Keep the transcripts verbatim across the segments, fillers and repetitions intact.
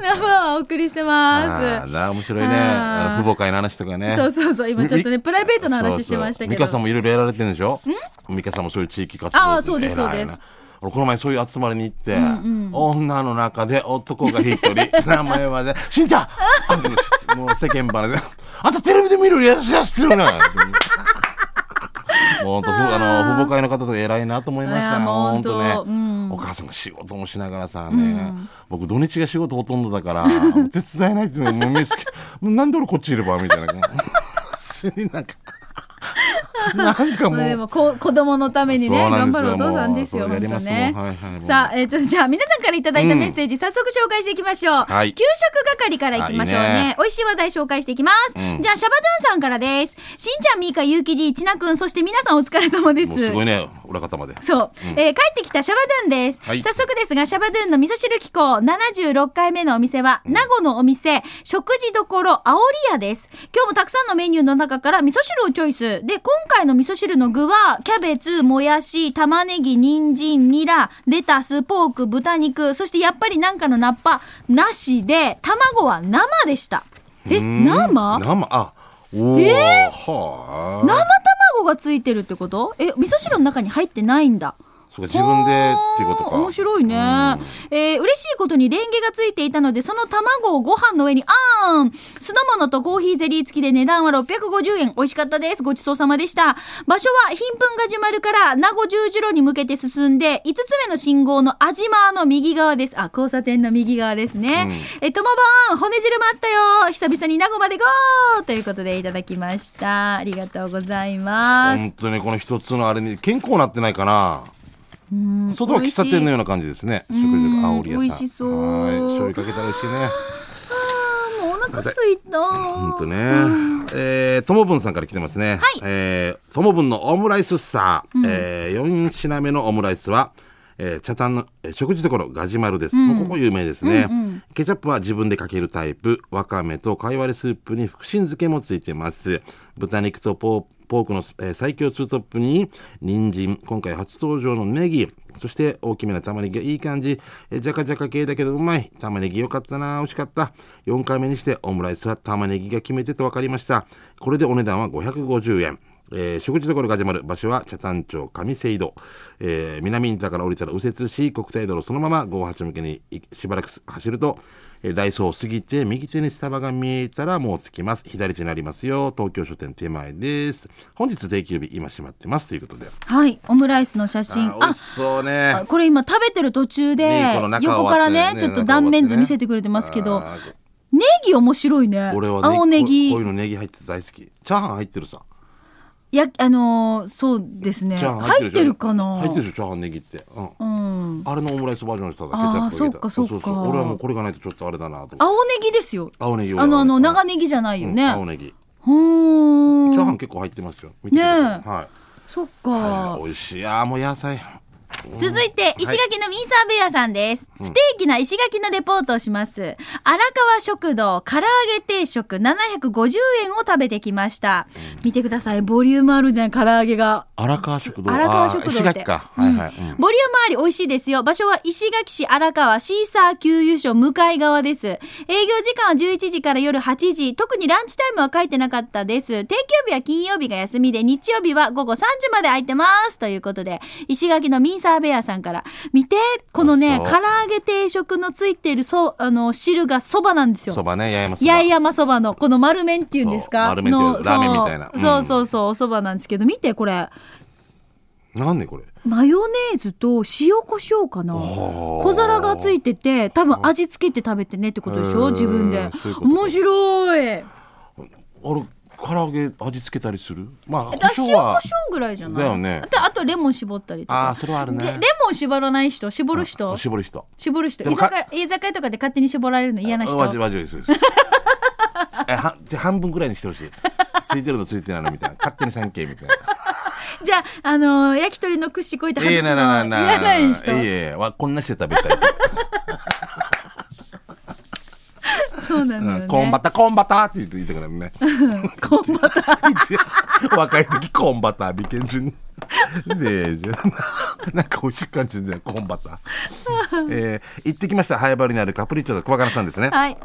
ナンバーはお送りしてます。ああ、面白いね。父母会の話とかね。そうそうそう。今ちょっとねプライベートの話してましたけど。ミカさんもいろいろやられてるんでしょ。ミカさんもそういう地域活動。ああ、そうですそうです。この前そういう集まりに行って、うんうん、女の中で男が一人名前はねしんちゃんもう世間話であんたテレビで見るよりやしやしてるな本当あの父母会の方とか偉いなと思いましたね。本当ね、うん、お母さんが仕事もしながらさね、うん、僕土日が仕事ほとんどだからお手伝えないっていうのももうなんで俺こっちいればみたいななんかなんかもうでも子供のためにね頑張るお父さんですよ本当ね。さあ、えー、ちょっとじゃあ皆さんからいただいたメッセージ、うん、早速紹介していきましょう、はい、給食係からいきましょうね。おいしい話題紹介していきます、うん、じゃあシャバドゥンさんからです。しんちゃんみーかゆうきりちなくんそして皆さんお疲れ様です。もうすごいね裏方までそう、うんえー、帰ってきたシャバドゥンです、はい、早速ですがシャバドゥンの味噌汁機構ななじゅうろっかいめのお店は、うん、名護のお店食事どころあおり屋です。今日もたくさんのメニューの中から味噌汁をチョイスで今回の味噌汁の具はキャベツ、もやし、玉ねぎ、人参、ニラ、レタス、ポーク、豚肉、そしてやっぱりなんかのナッパなしで卵は生でした。え、生？生あ、おー、えー、はー。生卵がついてるってこと？え、味噌汁の中に入ってないんだ。自分でっていうことか。面白いね、うんえー、嬉しいことにレンゲがついていたのでその卵をご飯の上にあーん酢の物とコーヒーゼリー付きで値段はろっぴゃくごじゅうえん。美味しかったです。ごちそうさまでした。場所は貧分がじまるから名護十字路に向けて進んでいつつめの信号のあじまの右側です。あ、交差点の右側ですね、うん、えともぼん骨汁もあったよ久々に名護までゴーということでいただきました。ありがとうございます。本当にこの一つのあれに健康になってないかな。うん外は喫茶店のような感じですね。食事があおり屋さん美味しそう。はい醤油かけたら美味しいね。ああもうお腹すいた。ほんとね、うんえー、ともぶんさんから来てますね、はいえー、ともぶんのオムライスさ、うんえー、よんひんめのオムライスは、えー、茶炭の食事所ガジマルです、うん、もうここ有名ですね、うんうん、ケチャップは自分でかけるタイプわかめと貝割れスープに福神漬けもついてます。豚肉とポープポークの、えー、最強ツートップに人参、今回初登場のネギ、そして大きめな玉ねぎがいい感じ、えー、ジャカジャカ系だけどうまい。玉ねぎよかったな、美味しかった。よんかいめにしてオムライスは玉ねぎが決め手と分かりました。これでお値段はごひゃくごじゅうえん、えー、食事どころが始まる場所は北谷町上聖堂、えー、南インターから降りたら右折し国際道路そのままごじゅうはち向けにしばらく走るとダイソーを過ぎて右手にスタバが見えたらもう着きます。左手になりますよ。東京書店手前です。本日定休日今閉まってますということで、はいオムライスの写真あ美味しそうね。あこれ今食べてる途中で、ね、この中横からねちょっと断面図見せてくれてますけど、ね、ネギ面白いね。俺は、ね、青ネギ こ, こういうのネギ入ってて大好き。チャーハン入ってるさやあのー、そうですね入ってるかな入ってるでしょチャーハンネギって、うんうん、あれのオムライスバージョンしただけあそうかそうかそうそう俺はもうこれがないとちょっとあれだなと。青ネギですよ。青ネギあのあの長ネギじゃないよね、うん、青ネギほーチャーハン結構入ってますよ見てくださいね、はい、そっか、はい、美味しい。あもう野菜続いて石垣のミンサーベアさんです、はい、不定期な石垣のレポートをします、うん、荒川食堂唐揚げ定食ななひゃくごじゅうえんを食べてきました、うん、見てくださいボリュームあるじゃん唐揚げが荒川食堂荒川食堂って石垣か、うんはいはいうん、ボリュームあり美味しいですよ。場所は石垣市荒川シーサー給油所向かい側です。営業時間はじゅういちじから夜はちじ特にランチタイムは書いてなかったです。定休日は金曜日が休みで日曜日は午後さんじまで空いてますということで石垣のミンサーベアさんから見てこのね唐揚げ定食のついているそあの汁がそばなんですよ。そばね八重山そば八重山そばのこの丸麺っていうんですか丸麺っていうラーメンみたいな、うん、そうそうそうおそばなんですけど見てこれなんでこれマヨネーズと塩コショウかな小皿がついてて多分味付けて食べてねってことでしょ自分でそういうこと面白い。あれ唐揚げ味付けたりする？まあ塩コショウぐらいじゃない？だよね。あとレモン絞ったりとか。あそれはあるね。レモン絞らない人、絞る人、絞る人、絞る人。居酒屋、居酒屋とかで勝手に絞られるの嫌な人。わじわじです。えは半分ぐらいにしてほしい。ついてるのついてないのみたいな。勝手に三件みたいな。じゃああのー、焼き鳥の串こいた話の嫌ない人。いえいえわこんなして食べたい。そうなんだよねうん、コンバタコンバタって言ってたからねコンバタ若い時コンバタ美健順にでなんか美味しい感じでコーンバター、えー、行ってきました。ハイバルにあるカプリチョの小若菜さんですね。はい、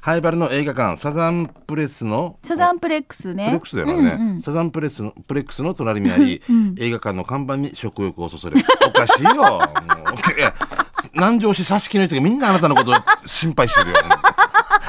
ハイバルの映画館サザンプレスのサザンプレックスねプレックスだよね、うんうん、サザンプレスのプレックスの隣にあり、うん、映画館の看板に食欲をそそる。おかしいよもう南城市差し木の人がみんなあなたのことを心配してるよ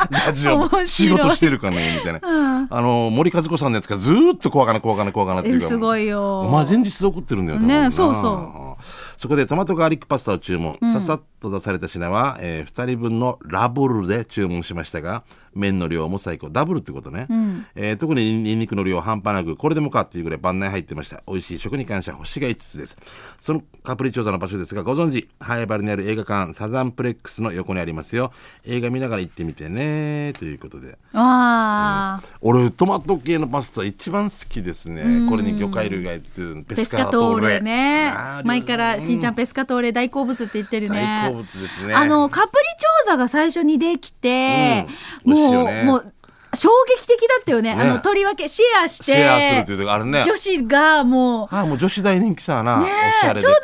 ラジオ仕事してるかねみたいな、うん、あの森和子さんのやつからずっと怖がな怖がな怖がなっていうからすごいよ。お前前日で怒ってるんだよね。そうそう。そこでトマトガーリックパスタを注文、うん、ささっと出された品は、えー、ふたりぶんのラボルで注文しましたが麺の量も最高ダブルってことね、うん、えー、特にニンニクの量半端なくこれでもかっていうぐらい万内入ってました。美味しい食に感謝星がいつつです。そのカプリ調査の場所ですがご存知ハイバルにある映画館サザンプレックスの横にありますよ。映画見ながら行ってみてねということで、あ、うん、俺トマト系のパスタ一番好きですね、うん、これに魚介類が入ってるペスカトーレね。前からしんちゃんペスカトーレ大好物って言ってるね。大好物ですね。あのカプリチョーザが最初にできて、うん、もう、ね、もう衝撃的だったよ ね, ねあの取り分けシェアしてシェアするというあれ、ね、女子がもうああもう女子大人気さな、ね、おしゃれでちょうど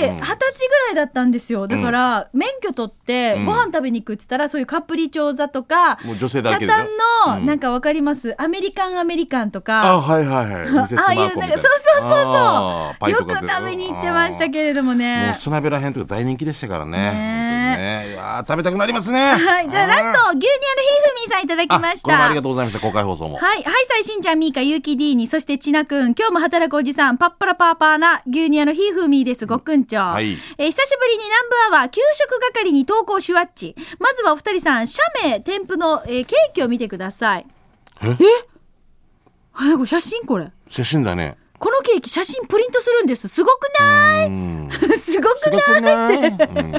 私二十、うん、歳ぐらいだったんですよ。だから、うん、免許取ってご飯食べに行くって言ったら、うん、そういうカプリチョーザとかもう女性だけでチャタンの、うん、なんかわかりますアメリカンアメリカンとか あ, あはいはいはいああいうなんかそうそうそうそうよく食べに行ってましたけれどもね。もうスナベラ辺とか大人気でしたから ね, ね, ねいや食べたくなりますね。はいじゃあラスト牛乳のひふみさんいただきました。ありがとうございました。公開放送もはいはいさいしんちゃんみーかゆうき D にそしてちなくん今日も働くおじさんパッパラパーパーな牛乳屋のひふみですごくんちょ、はい、えー、久しぶりに南部アワー給食係に投稿シュワッチ。まずはお二人さん写メ添付の、えー、ケーキを見てください。ええあこ写真これ写真だね。このケーキ写真プリントするんです。すごくないすごくないってうん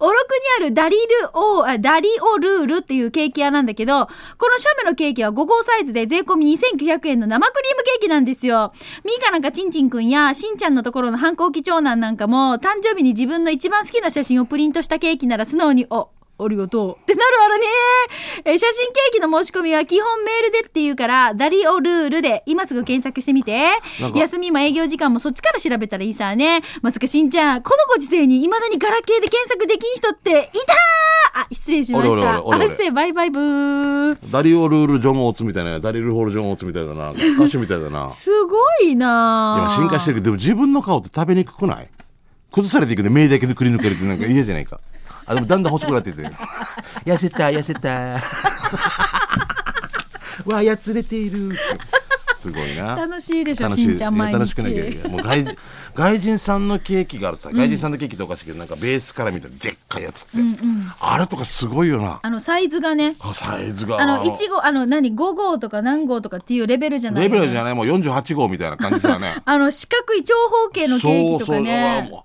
おろくにあるダリルオー、ダリオルールっていうケーキ屋なんだけどこのシャメのケーキはごごうサイズで税込みにせんきゅうひゃくえんの生クリームケーキなんですよ。ミーカなんかちんちんくんやしんちゃんのところの反抗期長男なんかも誕生日に自分の一番好きな写真をプリントしたケーキなら素直におありがとうってなるあらねー。え写真ケーキの申し込みは基本メールでっていうからダリオルールで今すぐ検索してみて。休みも営業時間もそっちから調べたらいいさね。まさかしんちゃんこのご時世にいまだにガラケーで検索できん人っていたー。あ失礼しました。おれおれおれおれあせバイバイブー。ダリオルールジョンオーツみたいなダリルホールジョンオーツみたいだな歌手みたいだなすごいな。進化してるけどでも自分の顔って食べにくくない崩されていくね。目だけでくり抜かれてなんか嫌じゃないかあでもだんだん細くなってて痩せた痩せたわやつれているすごいな。楽しいでしょしんちゃん毎日。楽しくなきゃいけないもう 外, 外人さんのケーキがあるさ、うん、外人さんのケーキっておかしいけどなんかベースから見たらでっかいやつって、うんうん、あれとかすごいよな。あのサイズがねあサイズがあのいち号あの何ご号とか何号とかっていうレベルじゃないレベルじゃないもうよんじゅうはち号みたいな感じだねあの四角い長方形のケーキとかね。そうそう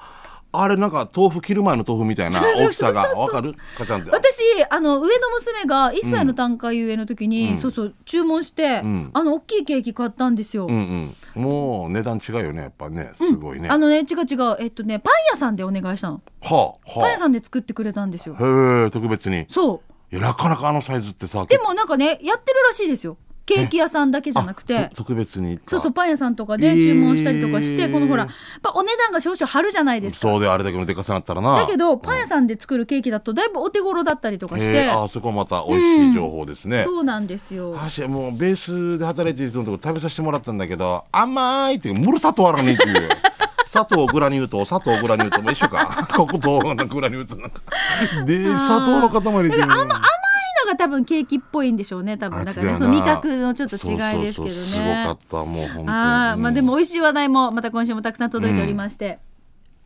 あれなんか豆腐切る前の豆腐みたいな大きさがわかるかちゃんって私あの上の娘がいっさいの短歌ゆえの時に、うん、そうそう注文して、うん、あの大きいケーキ買ったんですよ、うんうん、もう値段違うよねやっぱねすごいね、うん、あのね違う違うえっとねパン屋さんでお願いしたの、はあはあ、パン屋さんで作ってくれたんですよ。へえ特別に。そういやなかなかあのサイズってさでもなんかねやってるらしいですよケーキ屋さんだけじゃなくて特別にそうそうパン屋さんとかで注文したりとかして、えー、このほらやっぱお値段が少々張るじゃないですか。そうであれだけのでかさなったらなだけどパン屋さんで作るケーキだとだいぶお手頃だったりとかして、えー、あそこはまた美味しい情報ですね、うん、そうなんですよ。もうベースで働いている人のところ食べさせてもらったんだけど甘いっていうムル砂糖あらねっていう砂糖グラニュー糖砂糖グラニュー糖も一緒かここ糖なんかグラニュー糖なんかで砂糖の塊で甘甘が多分ケーキっぽいんでしょうね多分だからねその味覚のちょっと違いですけどね。そうそうそうすごかったもう本当にあ、まあ、でも美味しい話題もまた今週もたくさん届いておりまして、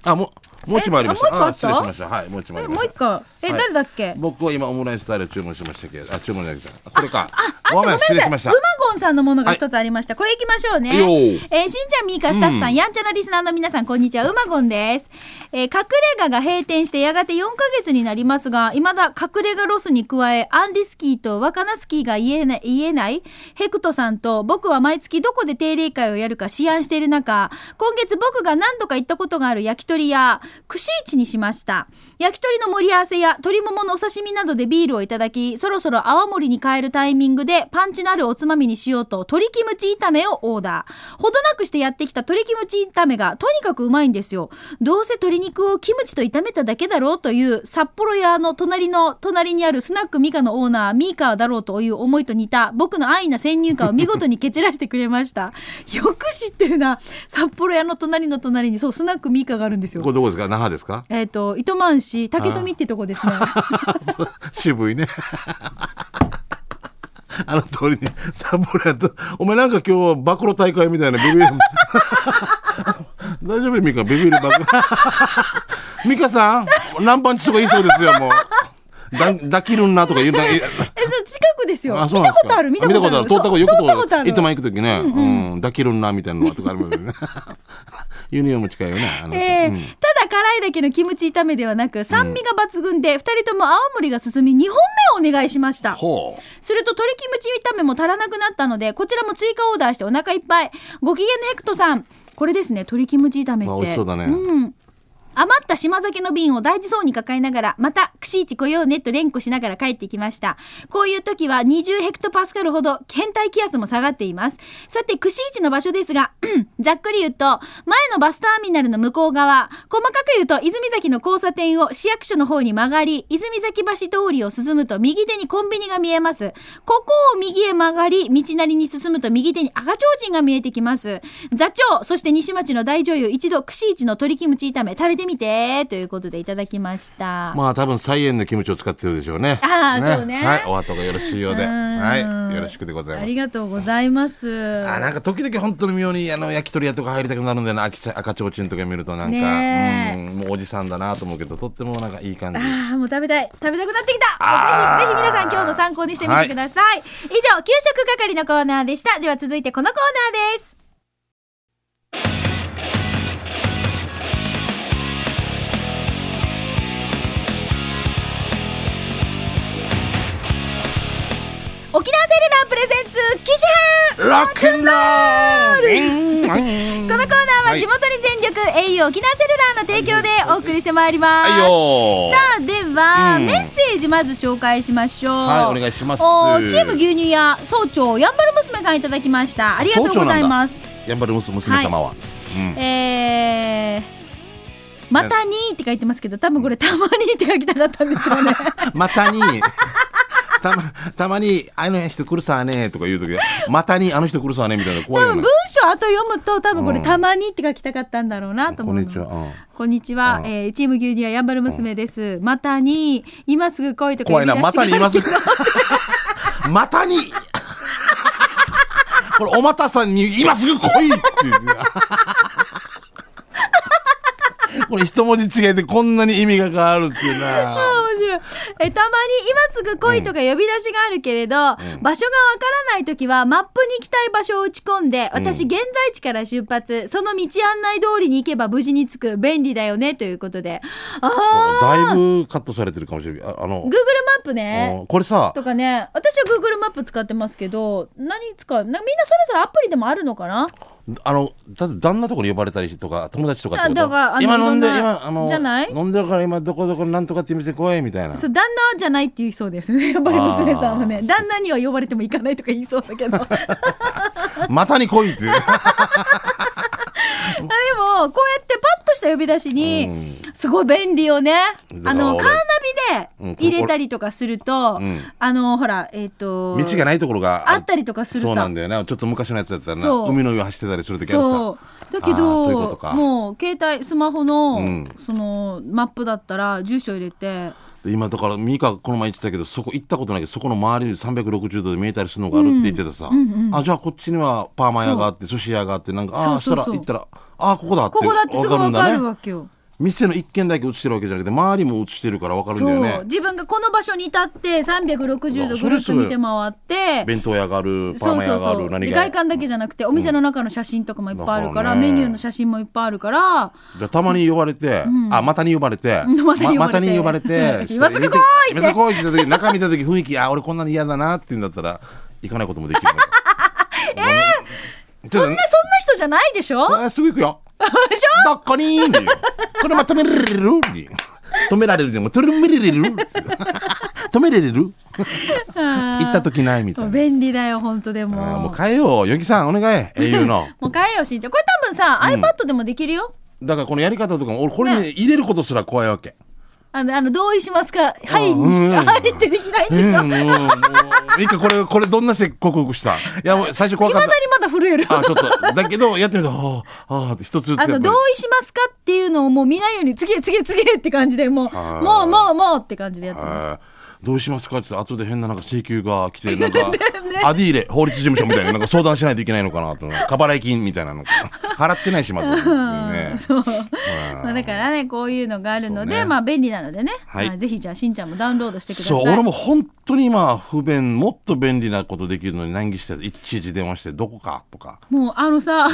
うん、あもうもう一枚ありました。もう一個あった。あ、失礼しました。はいもう一枚ありました。えもう一個え、はい、誰だっけ。僕は今オムライススタイルを注文しましたけどあ注文じゃなくてこれかああごめんなさいウマゴンさんのものが一つありました、はい、これいきましょうね、えー、しんちゃんみーかスタッフさん、うん、やんちゃなリスナーの皆さんこんにちはウマゴンです、えー、隠れ家が閉店してやがてよんかげつになりますがいまだ隠れ家ロスに加えアンディスキーと若菜スキーが言えない、言えないヘクトさんと僕は毎月どこで定例会をやるか思案している中今月僕が何度か行ったことがある焼き鳥屋串市にしました。焼き鳥の盛り合わせや鶏もものお刺身などでビールをいただき、そろそろ泡盛に変えるタイミングでパンチのあるおつまみにしようと鶏キムチ炒めをオーダー。ほどなくしてやってきた鶏キムチ炒めがとにかくうまいんですよ。どうせ鶏肉をキムチと炒めただけだろうという札幌屋の隣の隣にあるスナックミカのオーナーミーカーだろうという思いと似た僕の安易な先入観を見事に蹴散らしてくれましたよく知ってるな、札幌屋の隣の隣にそうスナックミーカがあるんですよ。これどこですか、那覇ですか。えーと糸満市竹富ってとこですね渋いねあの通りに札幌屋とお前なんか今日は暴露大会みたいなビビる大丈夫ミカ、ビビる暴露ミカさん南蛮地とか言いそうですよ、もうだだきるんなとか言うえ近くですよ。見たことある見たことある通ったことよく行ってまいくときね、うんうん、だきるんなみたいなのとかあるもんねユニオンも近いよね、あの、えーうん、ただ辛いだけのキムチ炒めではなく酸味が抜群で、うん、ふたりとも青森が進みにほんめをお願いしました。ほうすると鶏キムチ炒めも足らなくなったのでこちらも追加オーダーしてお腹いっぱい。ご機嫌のヘクトさん、これですね鶏キムチ炒めって、まあ、美味しそうだね、うん余った島酒の瓶を大事そうに抱えながら、また串市来ようねと連呼しながら帰ってきました。こういう時はにじゅうヘクトパスカルほど検体気圧も下がっています。さて串市の場所ですがざっくり言うと前のバスターミナルの向こう側、細かく言うと泉崎の交差点を市役所の方に曲がり、泉崎橋通りを進むと右手にコンビニが見えます。ここを右へ曲がり道なりに進むと右手に赤ちょうちんが見えてきます。座長そして西町の大女優、一度串市の鶏キムチ炒め食べてみてということでいただきました。まあ多分菜園のキムチを使ってるでしょうね。ああ、ね、そうね、はい、お後がよろしいようで、はい、よろしくでございます。ありがとうございます。あなんか時々本当に妙にあの焼き鳥屋とか入りたくなるんだよな、赤ちょうちんとか見るとなんか、ね、うんもうおじさんだなと思うけどとってもなんかいい感じ。ああもう食べたい食べたくなってきた。ぜひぜひ皆さん今日の参考にしてみてください、はい、以上給食係のコーナーでした。では続いてこのコーナーです。沖縄セルラープレゼンツ機種編ロックンロールこのコーナーは地元に全力、はい、au 沖縄セルラーの提供でお送りしてまいります、はい、さあでは、うん、メッセージまず紹介しましょう。はいお願いします。おチーム牛乳屋総長やんばる娘さんいただきました。ありがとうございます。やんばる娘様は、はいうん、えーまたにって書いてますけど多分これたまにって書きたかったんですよねまたにた ま, たまにあの人来るさねとか言うときまたにあの人来るさねみたいな怖いよ、ね、多分文章後読むと多分これ、うん、たまにって書きたかったんだろうなと思う。こんにちは、うん、こんにちは、うんえー、チーム牛乳はやんばる娘です、うん、またに今すぐ来いとか言い出して怖いなまたに今すぐまたにこれおまたさんに今すぐ来いってこれ一文字違えてこんなに意味が変わるっていうなえたまに今すぐ来いとか呼び出しがあるけれど、うん、場所がわからないときはマップに行きたい場所を打ち込んで、うん、私現在地から出発その道案内通りに行けば無事に着く便利だよねということであだいぶカットされてるかもしれない。ああの Google マップねこれさとかね私は Google マップ使ってますけど何使うみんなそろそろアプリでもあるのかな。あのだ旦那とかに呼ばれたりとか友達とかってことか今飲んで今あのじゃない飲んでるから今どこどこなんとかっていう店来いみたいなそう旦那じゃないって言いそうですよねやっぱり娘さんはね旦那には呼ばれても行かないとか言いそうだけどまたに来いっていうでもこうやってパッとした呼び出しにすごい便利よね、うん、あのカーナビで入れたりとかすると、うん、あのほらえっ、ー、と道がないところが あ, あったりとかするさそうなんだよね。ちょっと昔のやつだったらな海の上走ってたりするときあるさそうだけどそういうことかもう携帯スマホ の,、うん、そのマップだったら住所入れて今だからミカこの前言ってたけどそこ行ったことないけどそこの周りにさんびゃくろくじゅうどで見えたりするのがあるって言ってたさ、うんうんうん、あじゃあこっちにはパーマ屋があって寿司屋があってなんかあそうそうそうしたら行ったらあここだってここだってすぐ分かるわけよ、ね、店の一軒だけ映してるわけじゃなくて周りも映してるから分かるんだよね。そう自分がこの場所に立ってさんびゃくろくじゅうどぐるっと見て回って弁当屋があるパーマ屋があるそうそうそう何が外観だけじゃなくてお店の中の写真とかもいっぱいあるから、うんね、メニューの写真もいっぱいあるからたまに呼ばれて、うん、あまたに呼ばれてまたに呼ばれて今すぐ来いって今すぐ来いって中見た時雰囲気あ俺こんなに嫌だなって言うんだったら行かないこともできるえー、そんなそんな人じゃないでしょ。すぐ行くよどっこにーこれまとめれる止められるでも止めれれる止めれれる行った時ないみたいな。便利だよ本当。でももう変えようよぎさんお願いauのもう変えようしんちゃん。これ多分さ、うん、iPad でもできるよ。だからこのやり方とかも俺これに、ねね、入れることすら怖いわけ。あのあの同意しますか、はいにして、はいってできないんでしょ、うんうんうん、一回これこれどんなして克服した。いやもう最初怖かった。いまだにまだ震える。あちょっとだけどやってみるとああって一つずつあの同意しますかっていうのをもう見ないように次へ次へ次へって感じでもうもうもうもうって感じでやってます。どうしますかって後で変ななんか請求が来てなんかアディーレ法律事務所みたい な, なんか相談しないといけないのかなと過払い金みたいなの払ってないしまず、ねそうまあ、だからねこういうのがあるので、ねまあ、便利なのでね、はいまあ、ぜひじゃあしんちゃんもダウンロードしてください。そう俺も本当に今不便もっと便利なことできるのに難儀していちいち電話してどこかとかもうあのさ、うん、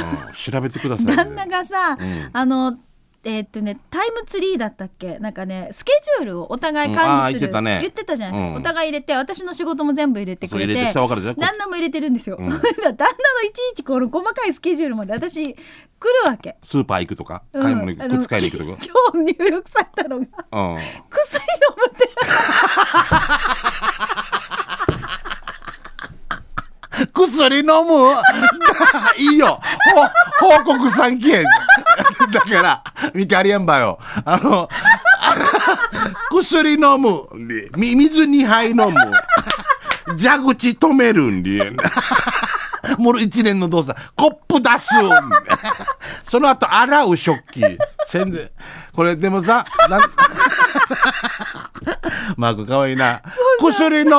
調べてください、ね、旦那がさ、うん、あのえーっとね、タイムツリーだったっけなんかねスケジュールをお互い管理する、うんね、言ってたじゃないですか、うん、お互い入れて私の仕事も全部入れてくれて旦那も入れてるんですよ、うん、旦那のいちいちこの細かいスケジュールまで私来るわけ。スーパー行くとか、うん、買い物行く使いに行くとか今日入力されたのが、うん、薬飲むって薬飲むいいよ報告さんけんだから見てありやんばよあの薬飲む水にはい飲む蛇口止めるんでもういちねんの動作コップ出すその後洗う食器これでもさマークかわいいな薬飲む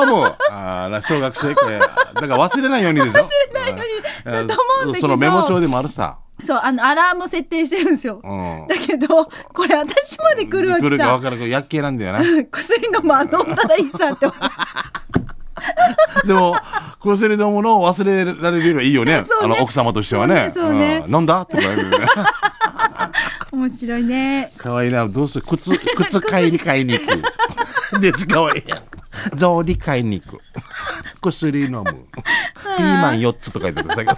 あー小学生くらいだから忘れないようにでしょ忘れないようにだと思うんだけどそのメモ帳でもあるさそうあのアラーム設定してるんですよ、うん、だけどこれ私まで来るわけさ来るか分からんけどやっけなんだよな薬飲むあ飲んだらいいさってでも薬飲むのを忘れられるよりはいいよ ね, ねあの奥様としては ね, そうね、うん、飲んだって言われるよね面白いねかわいいなどうする 靴, 靴買いに買いに行くでかわいいや草履買いに行く薬飲むピーマンよっつとか言ってたけど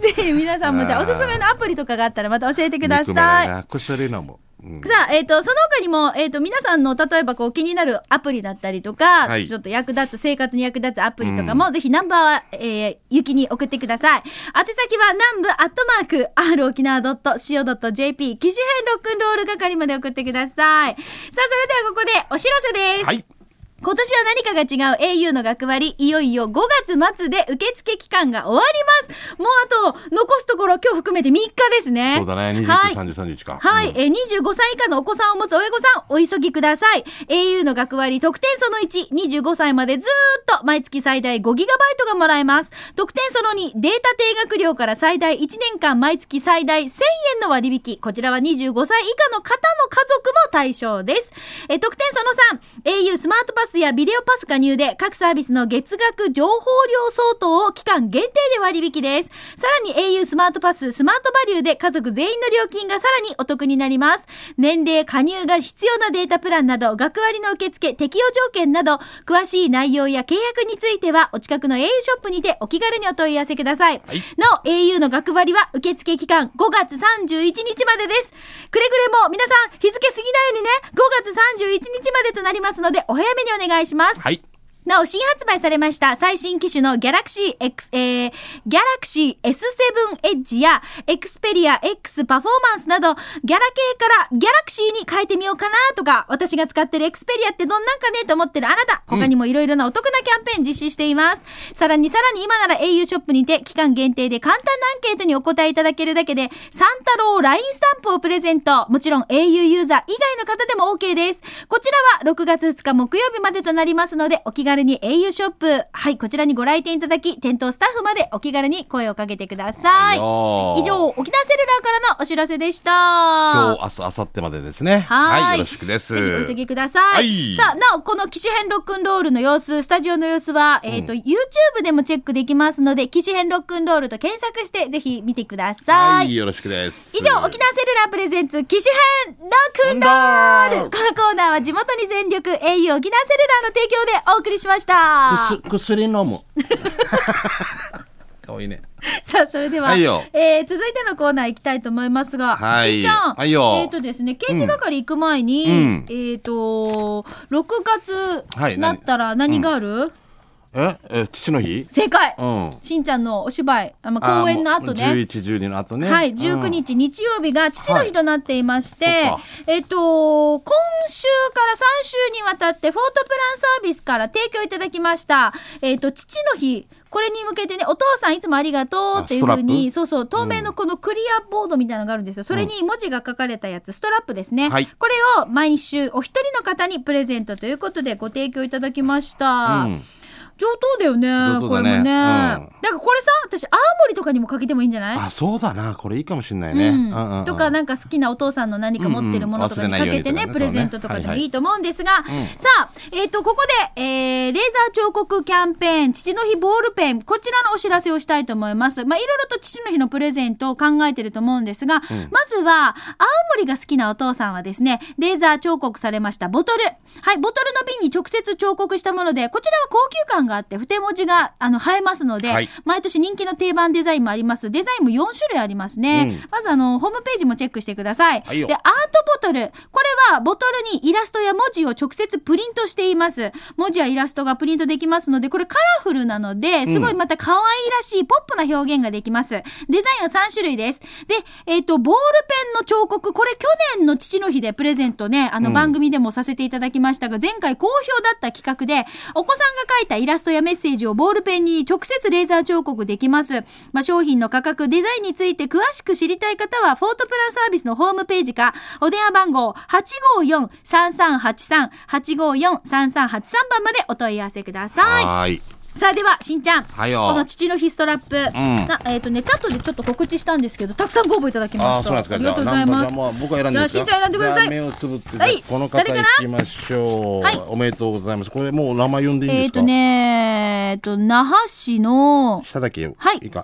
ぜひ皆さんもじゃあおすすめのアプリとかがあったらまた教えてください。薬飲むうん、さあ、えーと、その他にも、えーと、皆さんの例えばこう気になるアプリだったりとか、はい、ちょっと役立つ生活に役立つアプリとかも、うん、ぜひナンバーは、えー、ゆきに送ってください。宛先は南部アットマーク r 沖縄 .co.jp 機種編ロックンロール係まで送ってください。さあそれではここでお知らせです、はい今年は何かが違う au の学割、いよいよごがつ末で受付期間が終わります。もうあと、残すところ今日含めてみっかですね。そうだね、にじゅうく、はい、さんじゅう、さんじゅういちか。はい、うんえ、にじゅうごさい以下のお子さんを持つ親御さん、お急ぎください。au の学割、特典そのいち、にじゅうごさいまでずーっと毎月最大 ごギガバイト がもらえます。特典そのに、データ定額料から最大いちねんかん毎月最大せんえんの割引。こちらはにじゅうごさい以下の方の家族も対象です。え、特典そのさん、au スマートパスやビデオパス加入で各サービスの月額情報量相当を期間限定で割引です。さらに au スマートパススマートバリューで家族全員の料金がさらにお得になります。年齢加入が必要なデータプランなど学割の受付適用条件など詳しい内容や契約についてはお近くの au ショップにてお気軽にお問い合わせください、はい、なお au の学割は受付期間ごがつさんじゅういちにちまでです。くれぐれも皆さん日付過ぎないようにねごがつさんじゅういちにちまでとなりますのでお早めにお願いしますお願いします。はい。なお新発売されました最新機種のギャラクシー X、えー、ギャラクシー エスセブン エッジやエクスペリア X パフォーマンスなどギャラ系からギャラクシーに変えてみようかなとか私が使ってるエクスペリアってどんなんかねと思ってるあなた他にもいろいろなお得なキャンペーン実施しています、うん、さらにさらに今なら au ショップにて期間限定で簡単なアンケートにお答えいただけるだけでサンタロー ライン スタンプをプレゼント。もちろん au ユーザー以外の方でも OK です。こちらはろくがつふつか木曜日までとなりますのでお気軽にお気軽に au ショップ、はい、こちらにご来店いただき店頭スタッフまでお気軽に声をかけてください。以上沖縄セルラーからのお知らせでした。今日明日明後日までですね。はい、はい、よろしくです。ぜひお急ぎください、はい、さあなおこの機種編ロックンロールの様子スタジオの様子は、えーとうん、YouTube でもチェックできますので機種編ロックンロールと検索してぜひ見てください、はい、よろしくです。以上沖縄セルラープレゼンツ機種編ロックンロール。このコーナーは地元に全力 au 沖縄セルラーの提供でお送りしました。薬飲む。かわいいね。さあそれでは、はいえー、続いてのコーナー行きたいと思いますが、はい、しんちゃん、はいよえーとですね、刑事係行く前に、うん、えーとろくがつになったら何がある、はいうんええ父の日正解、うん、しんちゃんのお芝居あ、まあ、公演の後ねじゅういち、じゅうにの後ねはいじゅうくにち、うん、日曜日が父の日となっていまして、はい、えっと今週からさんしゅうにわたってフォートプランサービスから提供いただきましたえっと父の日これに向けてねお父さんいつもありがとうっていう風にそうそう透明のこのクリアボードみたいなのがあるんですよそれに文字が書かれたやつストラップですね、はい、これを毎週お一人の方にプレゼントということでご提供いただきました、うん上等だよ ね, だねこれもね、うん、だからこれさ私青森とかにもかけてもいいんじゃないあそうだなこれいいかもしれないね、うんうんうん、とかなんか好きなお父さんの何か持ってるものとかにかけてね、うんうん、プレゼントとかでもいいと思うんですが、はいはい、さあ、えー、とここで、えー、レーザー彫刻キャンペーン父の日ボールペンこちらのお知らせをしたいと思います、まあ、いろいろと父の日のプレゼントを考えてると思うんですが、うん、まずは青森が好きなお父さんはですねレーザー彫刻されましたボトル、はい、ボトルの瓶に直接彫刻したものでこちらは高級感があって筆文字があの映えますので、はい、毎年人気の定番デザインもありますデザインもよんしゅるいありますね、うん、まずあのホームページもチェックしてください、はい、でアートボトルこれはボトルにイラストや文字を直接プリントしています文字やイラストがプリントできますのでこれカラフルなのですごいまた可愛いらしいポップな表現ができます、うん、デザインはさんしゅるいですで、えーと、ボールペンの彫刻これ去年の父の日でプレゼントねあの番組でもさせていただきましたが、うん、前回好評だった企画でお子さんが描いたイラストイラストやメッセージをボールペンに直接レーザー彫刻できます、まあ、商品の価格デザインについて詳しく知りたい方はフォートプランサービスのホームページかお電話番号 はちごーよん さんさんはちさん はちごーよん さんさんはちさん 番までお問い合わせください、 はいさあではしんちゃんこの父の日ストラップ、うんなえーとね、チャットでちょっと告知したんですけどたくさんご応募いただきました あ, ありがとうございますじゃあ僕は選んでいいですかじゃあしんちゃん選んでください目をつぶって、はい、この方いきましょう、はい、おめでとうございますこれもう名前呼んでいいんですかえーとねえーと那覇市の下だけ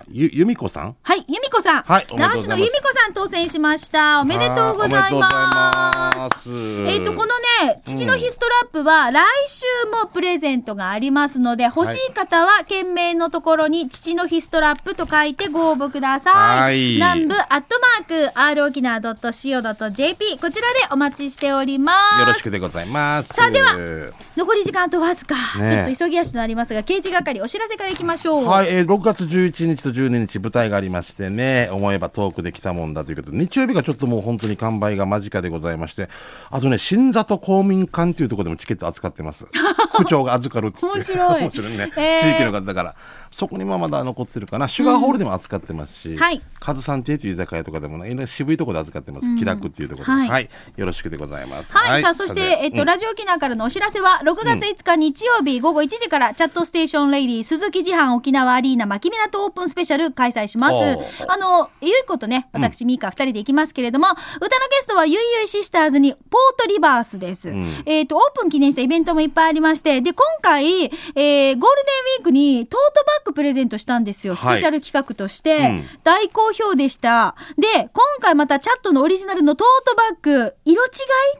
由美子さんはい由美子さん、はい、那覇市の由美子さん当選しましたおめでとうございますえーとこのね父の日ストラップは来週もプレゼントがありますので欲しい方方は件名のところに父の日ストラップと書いてご応募ください南部アットマーク アールおきなわ ドット シーオー ドット ジェーピー こちらでお待ちしておりますよろしくでございますさあでは残り時間あとわずか、ね、ちょっと急ぎ足となりますが刑事係お知らせからいきましょう、はいえー、ろくがつじゅういちにちとじゅうににち舞台がありましてね思えば遠くで来たもんだということで日曜日がちょっともう本当に完売が間近でございましてあとね新里公民館というところでもチケット扱ってます区長が預かるって面白い面白いね、えー地域の方だからそこにまだ残ってるかなシュガーホールでも扱ってますし、うんはい、カズさん亭という居酒屋とかでも、ね、渋いところで扱ってます、うん、気楽というところで、はいはい、よろしくでございます、はいはい、さあそして、えっとうん、ラジオ沖縄からのお知らせはろくがついつか日曜日午後いちじから、うん、チャットステーションレイディー鈴木自販沖縄アリーナ牧港オープンスペシャル開催しますあのゆいことね私ミーカふたりで行きますけれども、うん、歌のゲストはゆいゆいシスターズにポートリバースです、うんえー、とオープン記念したイベントもいっぱいありましてで今回、えー、ゴールデンウィークにトートバッグプレゼントしたんですよスペシャル企画として、はいうん、大好評でしたで今回またチャットのオリジナルのトートバッグ色違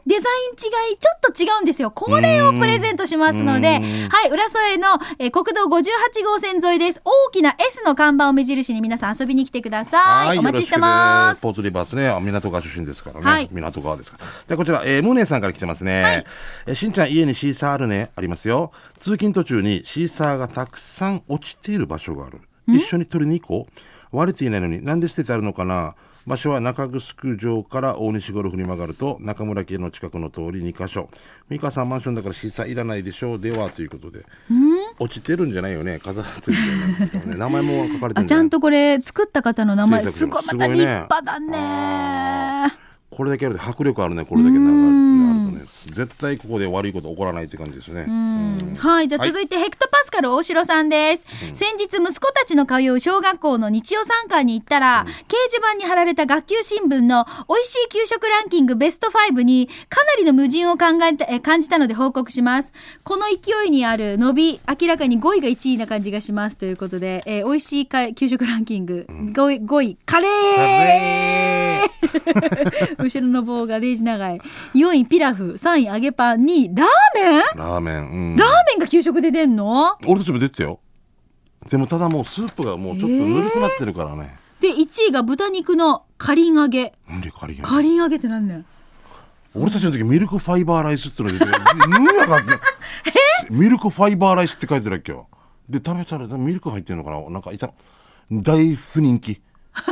いデザイン違いちょっと違うんですよこれをプレゼントしますのではい浦添の、えー、国道ごじゅうはちごうせん沿いです大きな S の看板を目印に皆さん遊びに来てください、はい、お待ちしてます。ポートリバースね港川出身ですからね、はい、港川ですからでこちら、えー、ムネさんから来てますね、はいえー、しんちゃん家にシーサーあるねありますよ通勤途中にシーサーがたくさん落ちている場所がある一緒に取りに行こう割れていないのになんで捨ててあるのかな場所は中城城から大西ゴルフに曲がると中村家の近くの通りにかしょ美香さんマンションだからシーサーいらないでしょうではということでん落ちてるんじゃないよね飾ってるんじゃない、ね、名前も書かれてるんじゃないあちゃんとこれ作った方の名前すごいまた立派だねこれだけあるで迫力あるねこれだけ長い絶対ここで悪いこと起こらないって感じですねうん、うん、はいじゃあ続いて、はい、ヘクトパスカル大城さんです、うん、先日息子たちの通う小学校の日曜参観に行ったら、うん、掲示板に貼られた学級新聞の美味しい給食ランキングベストごにかなりの矛盾を考えたえ感じたので報告しますこの勢いにある伸び明らかにごいがいちいな感じがしますということで、えー、美味しいか給食ランキング、うん、ごい, ごいカレー後ろの棒がレイジ長いよんいピラフさんい揚げパンにラーメンラーメン、うん、ラーメンが給食で出んの俺たちも出てたよでもただもうスープがもうちょっとぬるくなってるからね、えー、でいちいが豚肉のカリン揚げ。なんでカリン揚げ？カリン揚げってなんだよ。俺たちの時ミルクファイバーライスっての出てるミルクファイバーライスって書いてるっけよ。で食べたらミルク入ってるのかな、なんかいた大不人気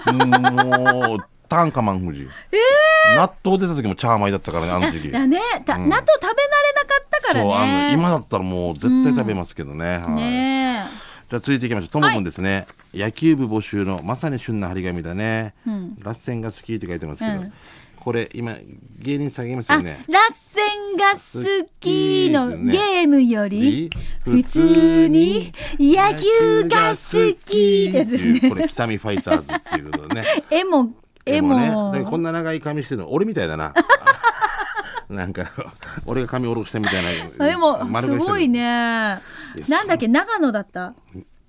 もうタンカマンフジ、えー、納豆出た時もチャーマイだったからね、あの時期だね、うん、納豆食べ慣れなかったからね。そうあの今だったらもう絶対食べますけどね、うん、はい、ね。じゃあ続いていきましょう。ともくんですね、はい、野球部募集のまさに旬な張り紙だね、うん、ラッセンが好きって書いてますけど、うん、これ今芸人さんいますよね。ラッセンが好きのゲームより普通に野球が好きですね。これ北見ファイターズっていうことね絵も絵もね、もこんな長い髪してるの俺みたいだななんか俺が髪下ろしたみたいなでもすごいね。なんだっけ長野だった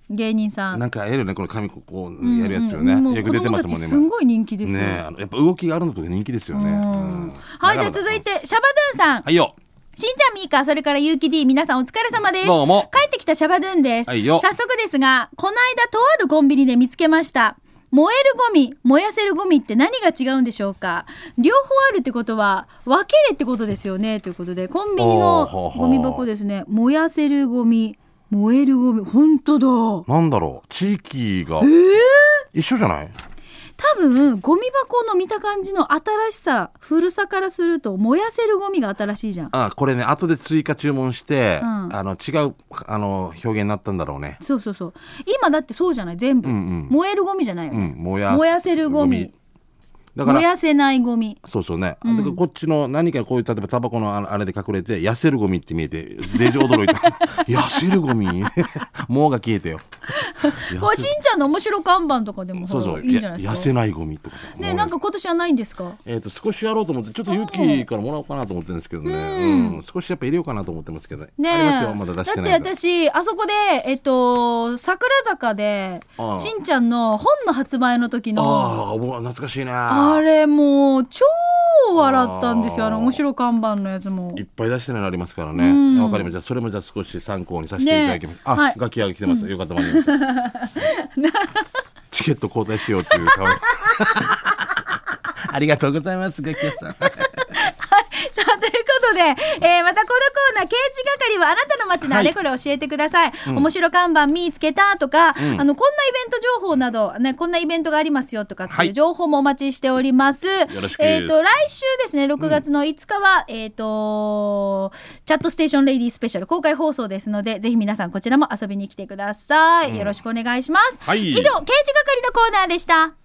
芸人さんなんかやるね、この髪こうやるやつよね、うんうん、よく出てますもんね。すごい人気ですよね。あのやっぱ動きがあるのと人気ですよね、うんうん、はい。じゃあ続いてシャバドゥンさん、はいよ、しんちゃん、みーか、それからゆうき D、 皆さんお疲れ様です。どうも。帰ってきたシャバドゥンです、はい、早速ですがこの間とあるコンビニで見つけました。燃えるゴミ、燃やせるゴミって何が違うんでしょうか。両方あるってことは分けれってことですよね、ということでコンビニのゴミ箱ですね。燃やせるゴミ、燃えるゴミ、本当だ。なんだろう、地域が、えー、一緒じゃない。多分ゴミ箱の見た感じの新しさ、古さからすると燃やせるゴミが新しいじゃん。あ、これね後で追加注文して、うん、あの違うあの表現になったんだろうね。そうそうそう、今だってそうじゃない全部、うんうん、燃えるゴミじゃないよ、ね、うん、燃や、燃やせるゴミだから、燃やせないゴミ。そうそうね、うん、だからこっちの何かこういう例えばタバコのあれで隠れて痩せるゴミって見えてデジ驚いた痩せるゴミもうが消えてよこれしんちゃんの面白看板とかでもそうそういいんじゃないですか。痩せないゴミとかね。なんか今年はないんですか。えーと少しやろうと思ってちょっと勇気からもらおうかなと思ってるんですけどね、うんうん、少しやっぱ入れようかなと思ってますけど ね, ねありますよ、まだ出してない。だって私あそこでえっと桜坂でしんちゃんの本の発売の時のああ懐かしいな、あれもう超笑ったんですよ。あの面白看板のやつもいっぱい出してないのありますからね、うん、わかりました。それもじゃあ少し参考にさせていただきます、ね、あ、はい、ガキヤが来てます、うん、よかった、間に合いまチケット交代しようっていう顔ありがとうございますガキヤさんさあということで、えー、またこのコーナー、刑事係はあなたの街のあれこれ教えてください、はい、うん、面白看板見つけたとか、うん、あのこんなイベント情報など、ね、こんなイベントがありますよとかっていう情報もお待ちしております、はい、よろしく。えーと、来週ですねろくがつのいつかは、うん、えーとチャットステーションレディースペシャル公開放送ですので、ぜひ皆さんこちらも遊びに来てください、うん、よろしくお願いします、はい、以上刑事係のコーナーでした。